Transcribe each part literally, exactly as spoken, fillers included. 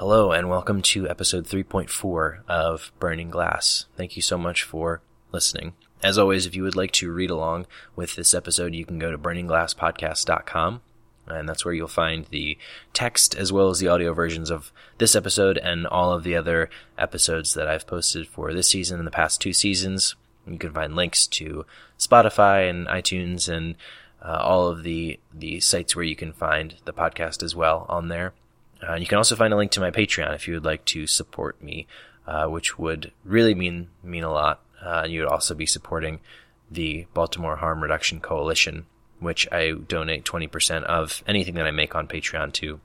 Hello, and welcome to episode three point four of Burning Glass. Thank you so much for listening. As always, if you would like to read along with this episode, you can go to burning glass podcast dot com, and that's where you'll find the text as well as the audio versions of this episode and all of the other episodes that I've posted for this season and the past two seasons. You can find links to Spotify and iTunes and uh, all of the, the sites where you can find the podcast as well on there. Uh, you can also find a link to my Patreon if you would like to support me, uh, which would really mean mean a lot. Uh, you would also be supporting the Baltimore Harm Reduction Coalition, which I donate twenty percent of anything that I make on Patreon to.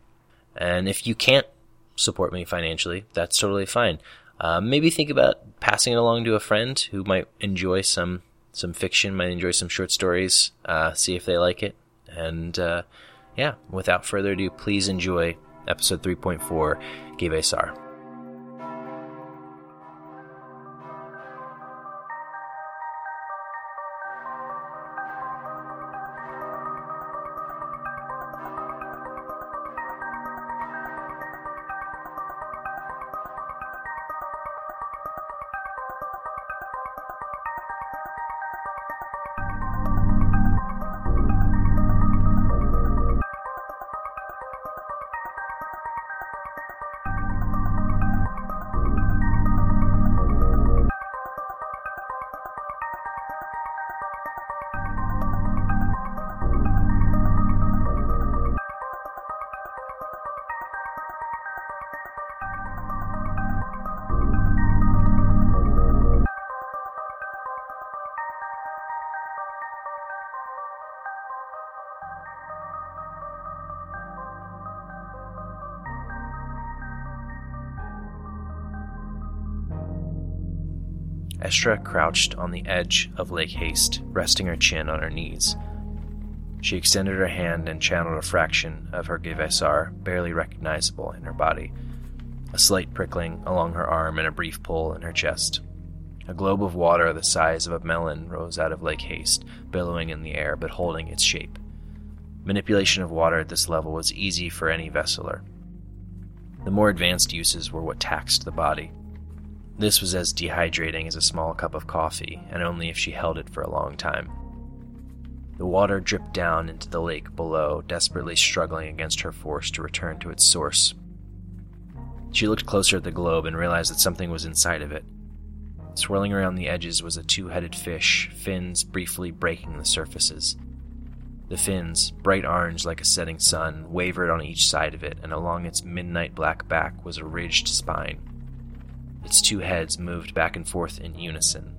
And if you can't support me financially, that's totally fine. Uh, maybe think about passing it along to a friend who might enjoy some some fiction, might enjoy some short stories, uh, see if they like it. And uh, yeah, without further ado, please enjoy Episode three point four, Givessar. Estra crouched on the edge of Lake Haste, resting her chin on her knees. She extended her hand and channeled a fraction of her Givessar, barely recognizable in her body. A slight prickling along her arm and a brief pull in her chest. A globe of water the size of a melon rose out of Lake Haste, billowing in the air but holding its shape. Manipulation of water at this level was easy for any Vesseler. The more advanced uses were what taxed the body. This was as dehydrating as a small cup of coffee, and only if she held it for a long time. The water dripped down into the lake below, desperately struggling against her force to return to its source. She looked closer at the globe and realized that something was inside of it. Swirling around the edges was a two-headed fish, fins briefly breaking the surfaces. The fins, bright orange like a setting sun, wavered on each side of it, and along its midnight black back was a ridged spine. Its two heads moved back and forth in unison.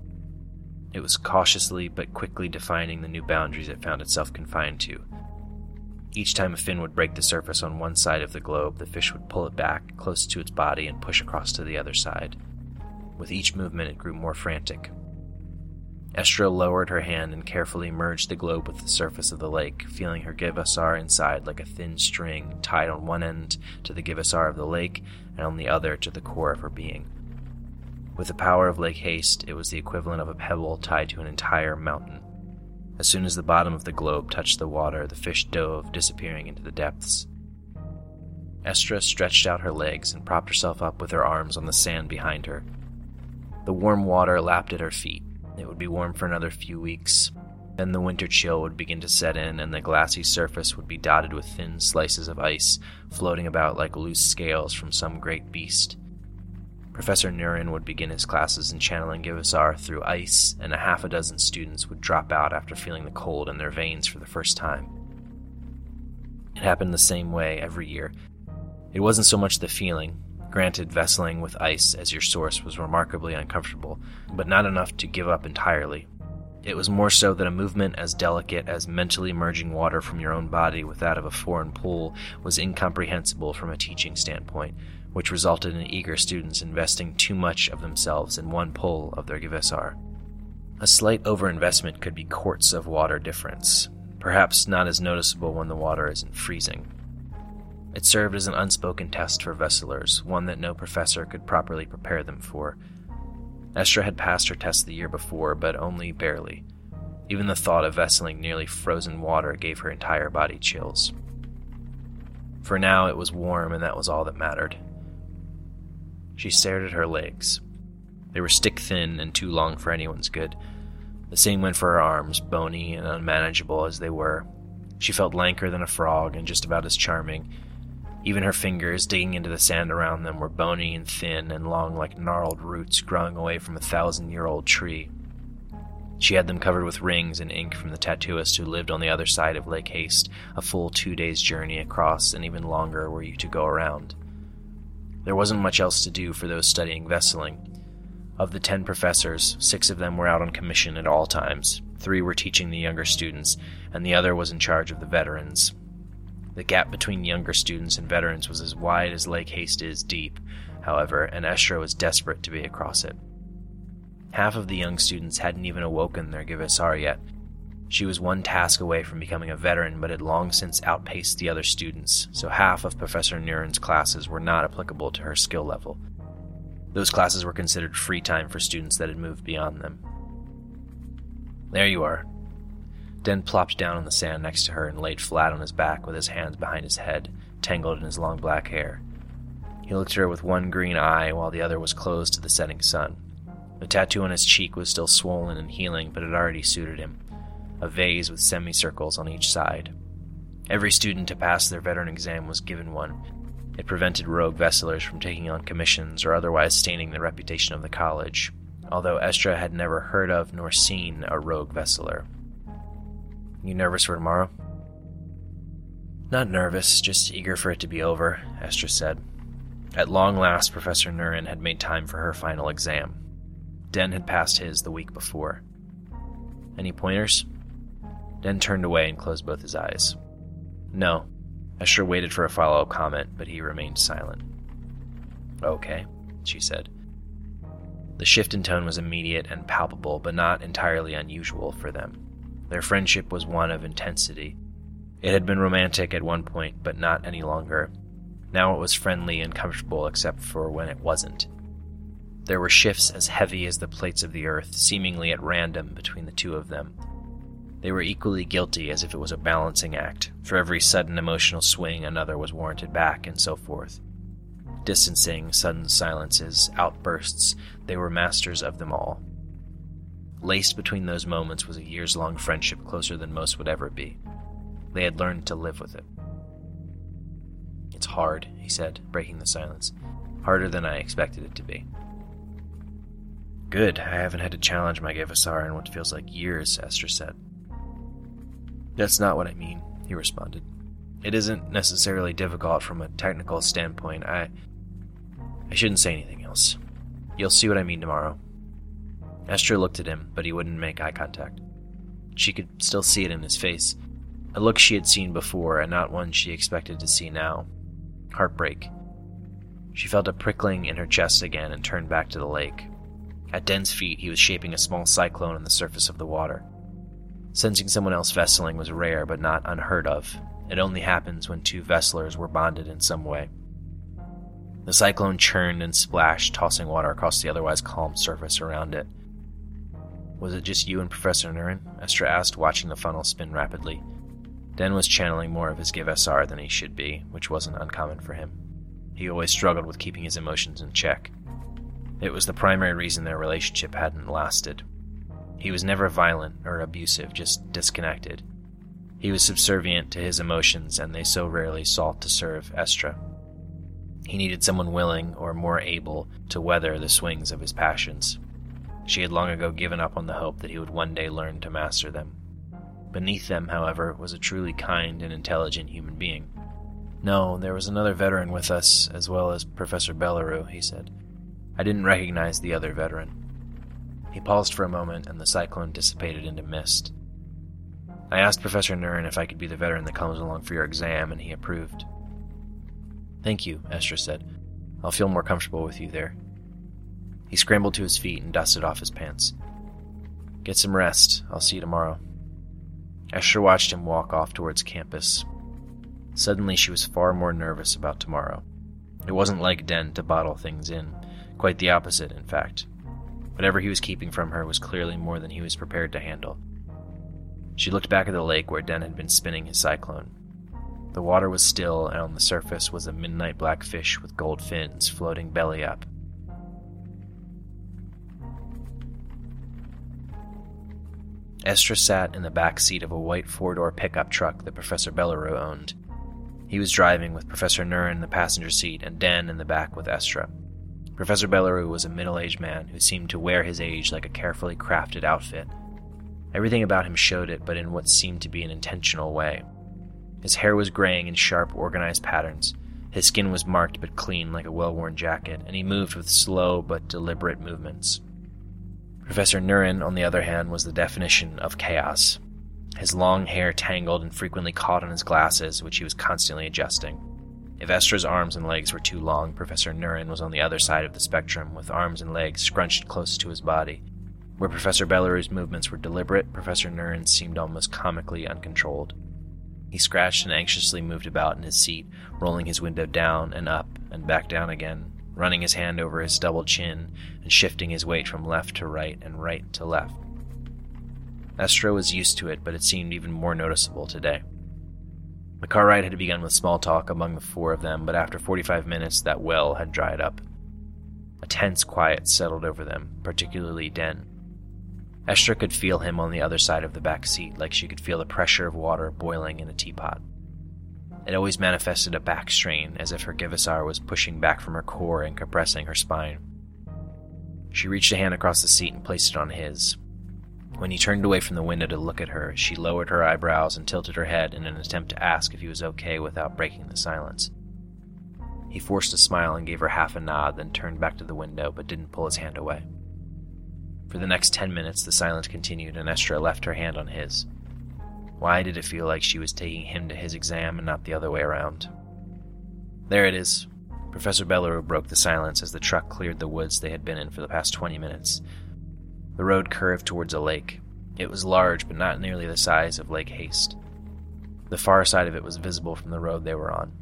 It was cautiously but quickly defining the new boundaries it found itself confined to. Each time a fin would break the surface on one side of the globe, the fish would pull it back, close to its body, and push across to the other side. With each movement, it grew more frantic. Estra lowered her hand and carefully merged the globe with the surface of the lake, feeling her Givessar inside like a thin string tied on one end to the Givessar of the lake and on the other to the core of her being. With the power of Lake Haste, it was the equivalent of a pebble tied to an entire mountain. As soon as the bottom of the globe touched the water, the fish dove, disappearing into the depths. Estra stretched out her legs and propped herself up with her arms on the sand behind her. The warm water lapped at her feet. It would be warm for another few weeks. Then the winter chill would begin to set in, and the glassy surface would be dotted with thin slices of ice, floating about like loose scales from some great beast. Professor Nurin would begin his classes in channeling Givessar through ice, and a half a dozen students would drop out after feeling the cold in their veins for the first time. It happened the same way every year. It wasn't so much the feeling. Granted, Vesseling with ice as your source was remarkably uncomfortable, but not enough to give up entirely. It was more so that a movement as delicate as mentally merging water from your own body with that of a foreign pool was incomprehensible from a teaching standpoint, which resulted in eager students investing too much of themselves in one pull of their Givessar. A slight overinvestment could be quarts of water difference, perhaps not as noticeable when the water isn't freezing. It served as an unspoken test for Vesselers, one that no professor could properly prepare them for. Estra had passed her test the year before, but only barely. Even the thought of Vesseling nearly frozen water gave her entire body chills. For now, it was warm, and that was all that mattered. She stared at her legs. They were stick-thin and too long for anyone's good. The same went for her arms, bony and unmanageable as they were. She felt lanker than a frog and just about as charming. Even her fingers, digging into the sand around them, were bony and thin and long like gnarled roots growing away from a thousand-year-old tree. She had them covered with rings and ink from the tattooist who lived on the other side of Lake Haste, a full two days' journey across, and even longer were you to go around. There wasn't much else to do for those studying Vesseling. Of the ten professors, six of them were out on commission at all times. Three were teaching the younger students, and the other was in charge of the veterans. The gap between younger students and veterans was as wide as Lake Haste is deep, however, and Estra was desperate to be across it. Half of the young students hadn't even awoken their Givessar yet. She was one task away from becoming a veteran, but had long since outpaced the other students, so half of Professor Nurin's classes were not applicable to her skill level. Those classes were considered free time for students that had moved beyond them. "There you are." Den plopped down on the sand next to her and laid flat on his back with his hands behind his head, tangled in his long black hair. He looked at her with one green eye while the other was closed to the setting sun. The tattoo on his cheek was still swollen and healing, but it already suited him. A vase with semicircles on each side. Every student to pass their veteran exam was given one. It prevented rogue Vesselers from taking on commissions or otherwise staining the reputation of the college, although Estra had never heard of nor seen a rogue Vesseler. "You nervous for tomorrow?" "Not nervous, just eager for it to be over," Estra said. At long last, Professor Nurin had made time for her final exam. Den had passed his the week before. "Any pointers?" Den turned away and closed both his eyes. "No." Estra waited for a follow-up comment, but he remained silent. "Okay," she said. The shift in tone was immediate and palpable, but not entirely unusual for them. Their friendship was one of intensity. It had been romantic at one point, but not any longer. Now it was friendly and comfortable, except for when it wasn't. There were shifts as heavy as the plates of the earth, seemingly at random between the two of them. They were equally guilty, as if it was a balancing act. For every sudden emotional swing, another was warranted back, and so forth. Distancing, sudden silences, outbursts, they were masters of them all. Laced between those moments was a years-long friendship closer than most would ever be. They had learned to live with it. "It's hard," he said, breaking the silence. "Harder than I expected it to be." "Good. I haven't had to challenge my Givessar in what feels like years," Estra said. "That's not what I mean," he responded. "It isn't necessarily difficult from a technical standpoint. I... I shouldn't say anything else. You'll see what I mean tomorrow." Estra looked at him, but he wouldn't make eye contact. She could still see it in his face. A look she had seen before, and not one she expected to see now. Heartbreak. She felt a prickling in her chest again and turned back to the lake. At Den's feet, he was shaping a small cyclone on the surface of the water. Sensing someone else vesseling was rare, but not unheard of. It only happens when two vesselers were bonded in some way. The cyclone churned and splashed, tossing water across the otherwise calm surface around it. "Was it just you and Professor Nurin?" Estra asked, watching the funnel spin rapidly. Den was channeling more of his Givessar than he should be, which wasn't uncommon for him. He always struggled with keeping his emotions in check. It was the primary reason their relationship hadn't lasted. He was never violent or abusive, just disconnected. He was subservient to his emotions, and they so rarely sought to serve Estra. He needed someone willing or more able to weather the swings of his passions. She had long ago given up on the hope that he would one day learn to master them. Beneath them, however, was a truly kind and intelligent human being. "No, there was another veteran with us, as well as Professor Bellaru," he said. "I didn't recognize the other veteran." He paused for a moment, and the cyclone dissipated into mist. "I asked Professor Nurin if I could be the veteran that comes along for your exam, and he approved." "Thank you," Estra said. "I'll feel more comfortable with you there." He scrambled to his feet and dusted off his pants. "Get some rest. I'll see you tomorrow." Estra watched him walk off towards campus. Suddenly she was far more nervous about tomorrow. It wasn't like Den to bottle things in. Quite the opposite, in fact. Whatever he was keeping from her was clearly more than he was prepared to handle. She looked back at the lake where Den had been spinning his cyclone. The water was still, and on the surface was a midnight black fish with gold fins floating belly up. Estra sat in the back seat of a white four-door pickup truck that Professor Bellaru owned. He was driving with Professor Nurin in the passenger seat and Den in the back with Estra. Professor Bellaru was a middle-aged man who seemed to wear his age like a carefully crafted outfit. Everything about him showed it, but in what seemed to be an intentional way. His hair was graying in sharp, organized patterns. His skin was marked but clean like a well-worn jacket, and he moved with slow but deliberate movements. Professor Nurin, on the other hand, was the definition of chaos. His long hair tangled and frequently caught on his glasses, which he was constantly adjusting. If Estra's arms and legs were too long, Professor Nurin was on the other side of the spectrum, with arms and legs scrunched close to his body. Where Professor Bellaru's movements were deliberate, Professor Nurin seemed almost comically uncontrolled. He scratched and anxiously moved about in his seat, rolling his window down and up and back down again, running his hand over his double chin and shifting his weight from left to right and right to left. Estra was used to it, but it seemed even more noticeable today. The car ride had begun with small talk among the four of them, but after forty-five minutes that well had dried up. A tense quiet settled over them, particularly Den. Estra could feel him on the other side of the back seat, like she could feel the pressure of water boiling in a teapot. It always manifested a back strain, as if her Givessar was pushing back from her core and compressing her spine. She reached a hand across the seat and placed it on his. When he turned away from the window to look at her, she lowered her eyebrows and tilted her head in an attempt to ask if he was okay without breaking the silence. He forced a smile and gave her half a nod, then turned back to the window but didn't pull his hand away. For the next ten minutes, the silence continued, and Estra left her hand on his. Why did it feel like she was taking him to his exam and not the other way around? There it is. Professor Bellaru broke the silence as the truck cleared the woods they had been in for the past twenty minutes. The road curved towards a lake. It was large, but not nearly the size of Lake Haste. The far side of it was visible from the road they were on.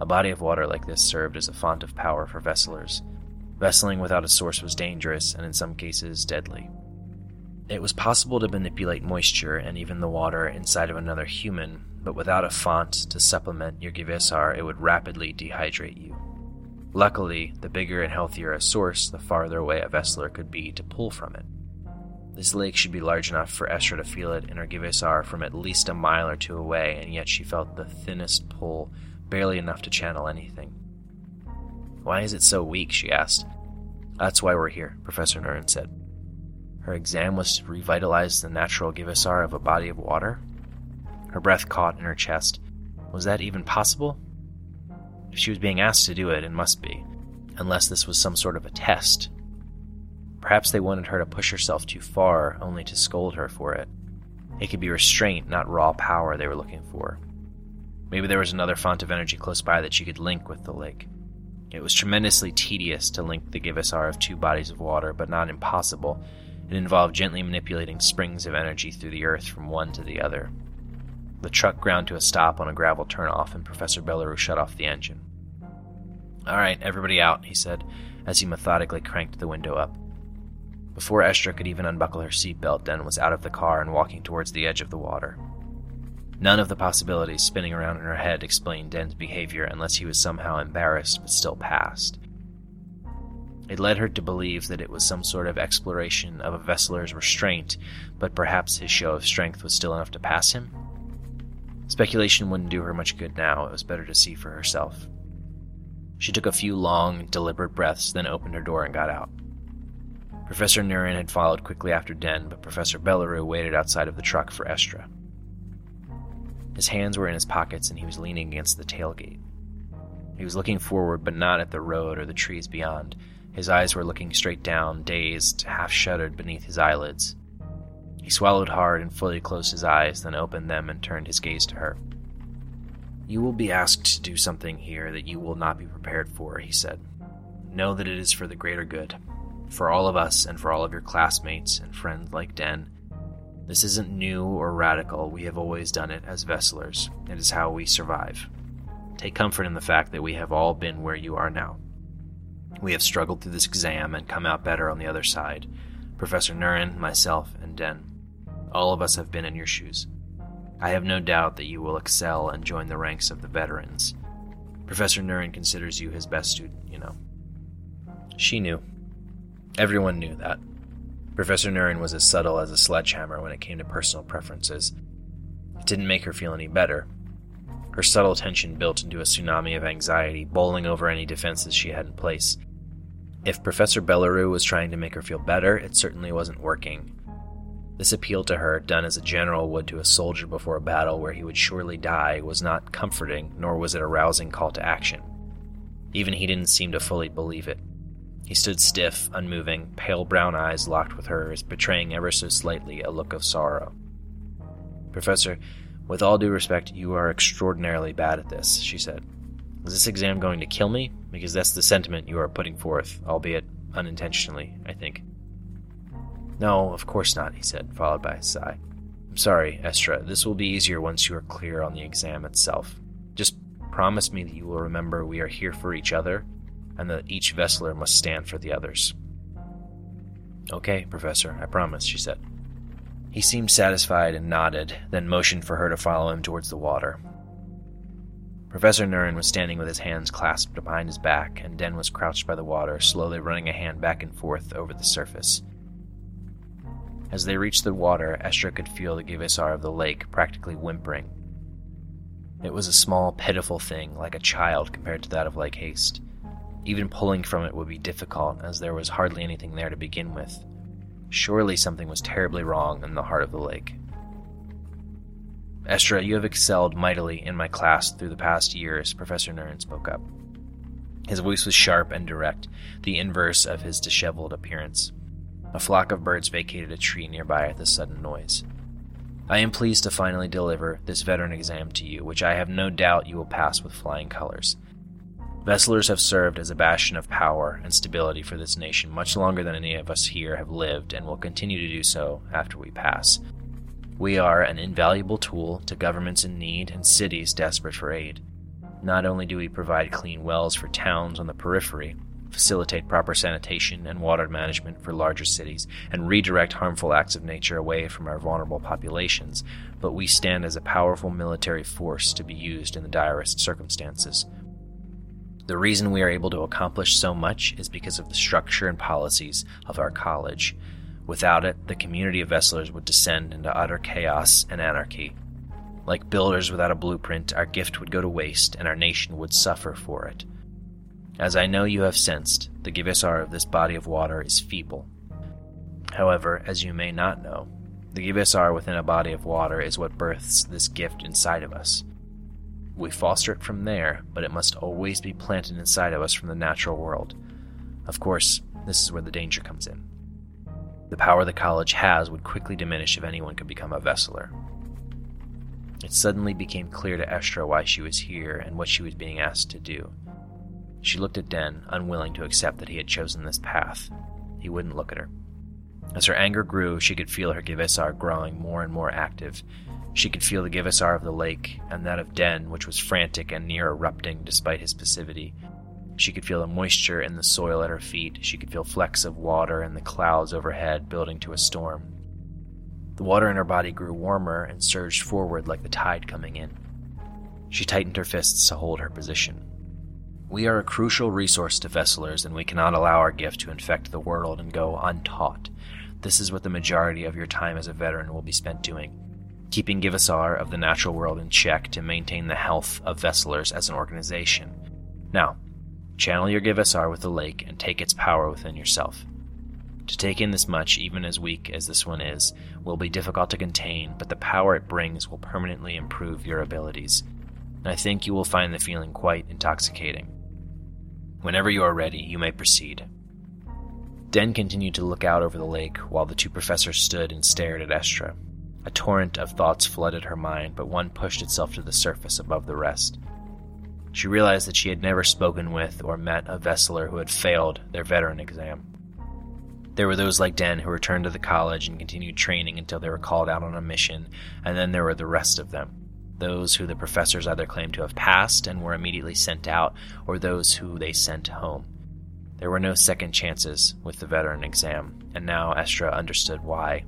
A body of water like this served as a font of power for vesselers. Vesseling without a source was dangerous, and in some cases, deadly. It was possible to manipulate moisture and even the water inside of another human, but without a font to supplement your Givessar, it would rapidly dehydrate you. Luckily, the bigger and healthier a source, the farther away a Vesseler could be to pull from it. This lake should be large enough for Estra to feel it in her Givessar from at least a mile or two away, and yet she felt the thinnest pull, barely enough to channel anything. "Why is it so weak?" she asked. "That's why we're here," Professor Nurin said. Her exam was to revitalize the natural Givessar of a body of water? Her breath caught in her chest. Was that even possible? If she was being asked to do it, it must be, unless this was some sort of a test. Perhaps they wanted her to push herself too far, only to scold her for it. It could be restraint, not raw power, they were looking for. Maybe there was another font of energy close by that she could link with the lake. It was tremendously tedious to link the Givessar of two bodies of water, but not impossible. It involved gently manipulating springs of energy through the earth from one to the other. The truck ground to a stop on a gravel turnoff, and Professor Bellaru shut off the engine. "All right, everybody out," he said, as he methodically cranked the window up. Before Estra could even unbuckle her seatbelt, Den was out of the car and walking towards the edge of the water. None of the possibilities spinning around in her head explained Den's behavior unless he was somehow embarrassed but still passed. It led her to believe that it was some sort of exploration of a Vesseler's restraint, but perhaps his show of strength was still enough to pass him? Speculation wouldn't do her much good now. It was better to see for herself. She took a few long, deliberate breaths, then opened her door and got out. Professor Nurin had followed quickly after Den, but Professor Bellaru waited outside of the truck for Estra. His hands were in his pockets, and he was leaning against the tailgate. He was looking forward, but not at the road or the trees beyond. His eyes were looking straight down, dazed, half-shuttered beneath his eyelids. He swallowed hard and fully closed his eyes, then opened them and turned his gaze to her. "You will be asked to do something here that you will not be prepared for," he said. "Know that it is for the greater good, for all of us and for all of your classmates and friends like Den. This isn't new or radical. We have always done it as Vesselers. It is how we survive. Take comfort in the fact that we have all been where you are now. We have struggled through this exam and come out better on the other side. Professor Nurin, myself, and Den. All of us have been in your shoes. I have no doubt that you will excel and join the ranks of the veterans. Professor Nurin considers you his best student, you know." She knew. Everyone knew that. Professor Nurin was as subtle as a sledgehammer when it came to personal preferences. It didn't make her feel any better. Her subtle tension built into a tsunami of anxiety, bowling over any defenses she had in place. If Professor Bellaru was trying to make her feel better, it certainly wasn't working. This appeal to her, done as a general would to a soldier before a battle where he would surely die, was not comforting, nor was it a rousing call to action. Even he didn't seem to fully believe it. He stood stiff, unmoving, pale brown eyes locked with hers, betraying ever so slightly a look of sorrow. "Professor, with all due respect, you are extraordinarily bad at this," she said. "Is this exam going to kill me? Because that's the sentiment you are putting forth, albeit unintentionally, I think." "No, of course not," he said, followed by a sigh. "I'm sorry, Estra. This will be easier once you are clear on the exam itself. Just promise me that you will remember we are here for each other, and that each Vesseler must stand for the others." "Okay, Professor, I promise," she said. He seemed satisfied and nodded, then motioned for her to follow him towards the water. Professor Nurin was standing with his hands clasped behind his back, and Den was crouched by the water, slowly running a hand back and forth over the surface. As they reached the water, Estra could feel the Givessar of the lake practically whimpering. It was a small, pitiful thing, like a child compared to that of Lake Haste. Even pulling from it would be difficult, as there was hardly anything there to begin with. Surely something was terribly wrong in the heart of the lake. "Estra, you have excelled mightily in my class through the past years," Professor Nurin spoke up. His voice was sharp and direct, the inverse of his disheveled appearance. A flock of birds vacated a tree nearby at the sudden noise. "I am pleased to finally deliver this veteran exam to you, which I have no doubt you will pass with flying colors. Vesselers have served as a bastion of power and stability for this nation much longer than any of us here have lived, and will continue to do so after we pass. We are an invaluable tool to governments in need and cities desperate for aid. Not only do we provide clean wells for towns on the periphery, facilitate proper sanitation and water management for larger cities, and redirect harmful acts of nature away from our vulnerable populations, but we stand as a powerful military force to be used in the direst circumstances. The reason we are able to accomplish so much is because of the structure and policies of our college. Without it, the community of Vesselers would descend into utter chaos and anarchy. Like builders without a blueprint, our gift would go to waste, and our nation would suffer for it. As I know you have sensed, the Givessar of this body of water is feeble. However, as you may not know, the Givessar within a body of water is what births this gift inside of us. We foster it from there, but it must always be planted inside of us from the natural world. Of course, this is where the danger comes in. The power the college has would quickly diminish if anyone could become a Vesseler." It suddenly became clear to Estra why she was here and what she was being asked to do. She looked at Den, unwilling to accept that he had chosen this path. He wouldn't look at her. As her anger grew, she could feel her Givessar growing more and more active. She could feel the Givessar of the lake, and that of Den, which was frantic and near erupting despite his passivity. She could feel the moisture in the soil at her feet. She could feel flecks of water and the clouds overhead building to a storm. The water in her body grew warmer and surged forward like the tide coming in. She tightened her fists to hold her position. "We are a crucial resource to Vesselers, and we cannot allow our gift to infect the world and go untaught. This is what the majority of your time as a veteran will be spent doing. Keeping Givessar of the natural world in check to maintain the health of Vesselers as an organization. Now, channel your Givessar with the lake and take its power within yourself. To take in this much, even as weak as this one is, will be difficult to contain, but the power it brings will permanently improve your abilities. And I think you will find the feeling quite intoxicating. Whenever you are ready, you may proceed." Den continued to look out over the lake while the two professors stood and stared at Estra. A torrent of thoughts flooded her mind, but one pushed itself to the surface above the rest. She realized that she had never spoken with or met a Vesseler who had failed their veteran exam. There were those like Den who returned to the college and continued training until they were called out on a mission, and then there were the rest of them, those who the professors either claimed to have passed and were immediately sent out, or those who they sent home. There were no second chances with the veteran exam, and now Estra understood why.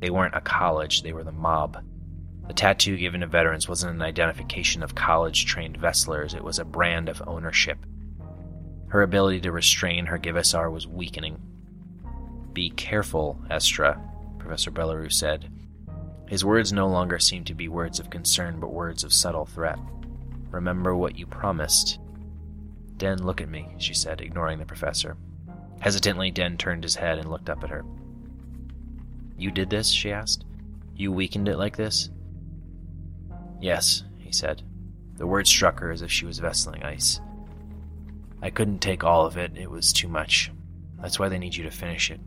They weren't a college, they were the mob. The tattoo given to veterans wasn't an identification of college-trained Vesselers, it was a brand of ownership. Her ability to restrain her Givessar was weakening. Be careful, Estra, Professor Bellaru said. His words no longer seemed to be words of concern, but words of subtle threat. Remember what you promised. Den, look at me, she said, ignoring the professor. Hesitantly, Den turned his head and looked up at her. You did this, she asked. You weakened it like this? Yes, he said. The word struck her as if she was Vesseling ice. I couldn't take all of it. It was too much. That's why they need you to finish it.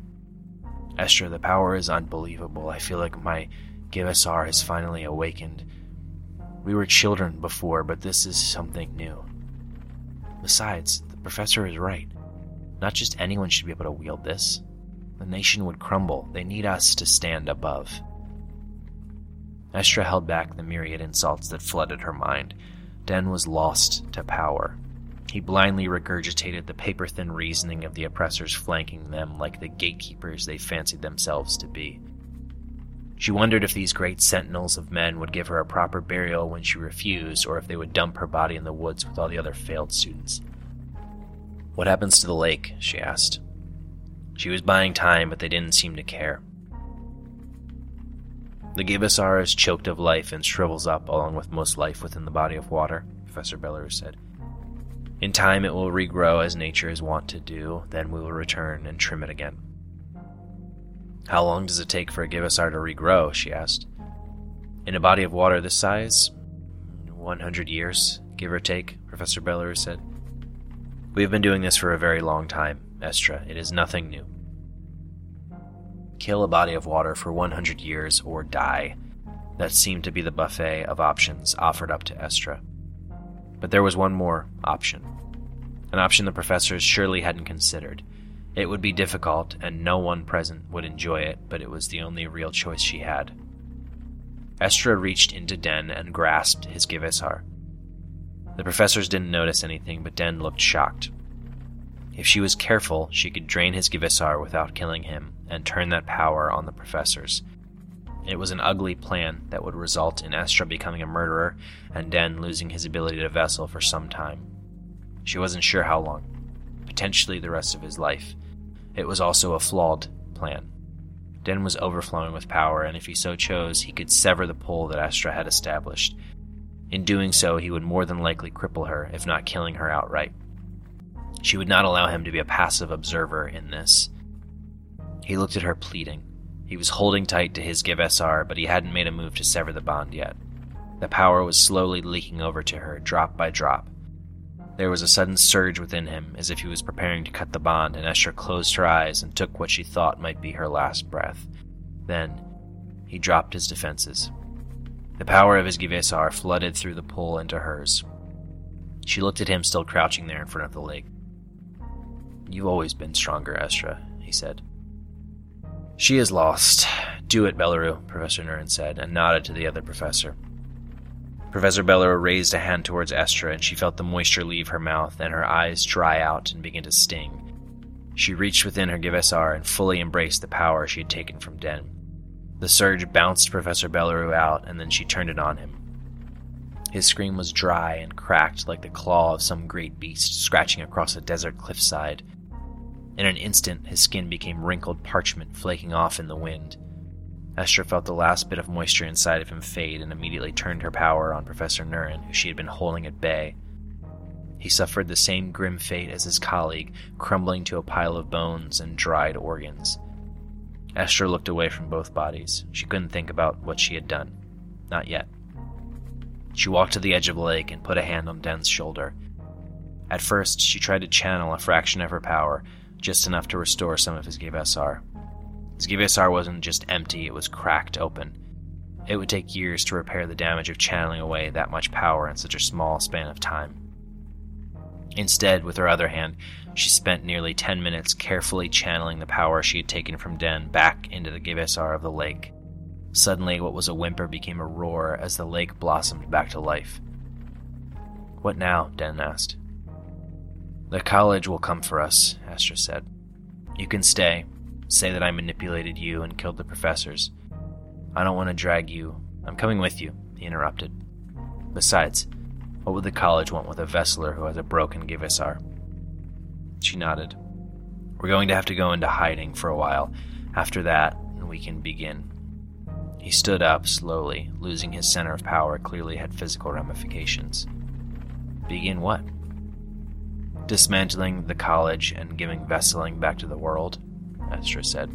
Estra, the power is unbelievable. I feel like my Givessar has finally awakened. We were children before, but this is something new. Besides, the professor is right. Not just anyone should be able to wield this. The nation would crumble. They need us to stand above. Estra held back the myriad insults that flooded her mind. Den was lost to power. He blindly regurgitated the paper-thin reasoning of the oppressors flanking them like the gatekeepers they fancied themselves to be. She wondered if these great sentinels of men would give her a proper burial when she refused, or if they would dump her body in the woods with all the other failed students. What happens to the lake? She asked. She was buying time, but they didn't seem to care. The Givessar is choked of life and shrivels up along with most life within the body of water, Professor Bellaru said. In time it will regrow as nature is wont to do, then we will return and trim it again. How long does it take for a Givessar to regrow? She asked. In a body of water this size? one hundred years, give or take, Professor Bellaru said. We have been doing this for a very long time, Estra. It is nothing new. Kill a body of water for one hundred years or die. That seemed to be the buffet of options offered up to Estra. But there was one more option. An option the professors surely hadn't considered. It would be difficult, and no one present would enjoy it, but it was the only real choice she had. Estra reached into Den and grasped his Givessar. The professors didn't notice anything, but Den looked shocked. If she was careful, she could drain his Givessar without killing him, and turn that power on the professors. It was an ugly plan that would result in Estra becoming a murderer and Den losing his ability to vessel for some time. She wasn't sure how long. Potentially the rest of his life. It was also a flawed plan. Den was overflowing with power, and if he so chose, he could sever the pull that Estra had established. In doing so, he would more than likely cripple her, if not killing her outright. She would not allow him to be a passive observer in this. He looked at her pleading. He was holding tight to his Givessar, but he hadn't made a move to sever the bond yet. The power was slowly leaking over to her, drop by drop. There was a sudden surge within him, as if he was preparing to cut the bond, and Estra closed her eyes and took what she thought might be her last breath. Then, he dropped his defenses. The power of his Givessar flooded through the pool into hers. She looked at him still crouching there in front of the lake. You've always been stronger, Estra, he said. She is lost. Do it, Bellaru, Professor Nurin said, and nodded to the other professor. Professor Bellaru raised a hand towards Estra, and she felt the moisture leave her mouth and her eyes dry out and begin to sting. She reached within her Givessar and fully embraced the power she had taken from Den. The surge bounced Professor Bellaru out, and then she turned it on him. His scream was dry and cracked like the claw of some great beast scratching across a desert cliffside. In an instant, his skin became wrinkled parchment flaking off in the wind. Estra felt the last bit of moisture inside of him fade and immediately turned her power on Professor Nurin, who she had been holding at bay. He suffered the same grim fate as his colleague, crumbling to a pile of bones and dried organs. Estra looked away from both bodies. She couldn't think about what she had done. Not yet. She walked to the edge of the lake and put a hand on Den's shoulder. At first, she tried to channel a fraction of her power, just enough to restore some of his Givessar. His Givessar wasn't just empty, it was cracked open. It would take years to repair the damage of channeling away that much power in such a small span of time. Instead, with her other hand, she spent nearly ten minutes carefully channeling the power she had taken from Den back into the Givessar of the lake. Suddenly, what was a whimper became a roar as the lake blossomed back to life. What now? Den asked. The college will come for us, Estra said. You can stay, say that I manipulated you and killed the professors. I don't want to drag you. I'm coming with you, he interrupted. Besides, what would the college want with a Vesseler who has a broken Givessar? She nodded. We're going to have to go into hiding for a while. After that, we can begin. He stood up slowly. Losing his center of power clearly had physical ramifications. Begin what? Dismantling the college and giving Vesseling back to the world, Estra said.